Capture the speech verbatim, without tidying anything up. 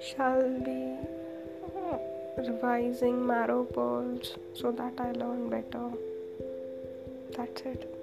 shall be revising marrow pearls so that I learn better. That's it.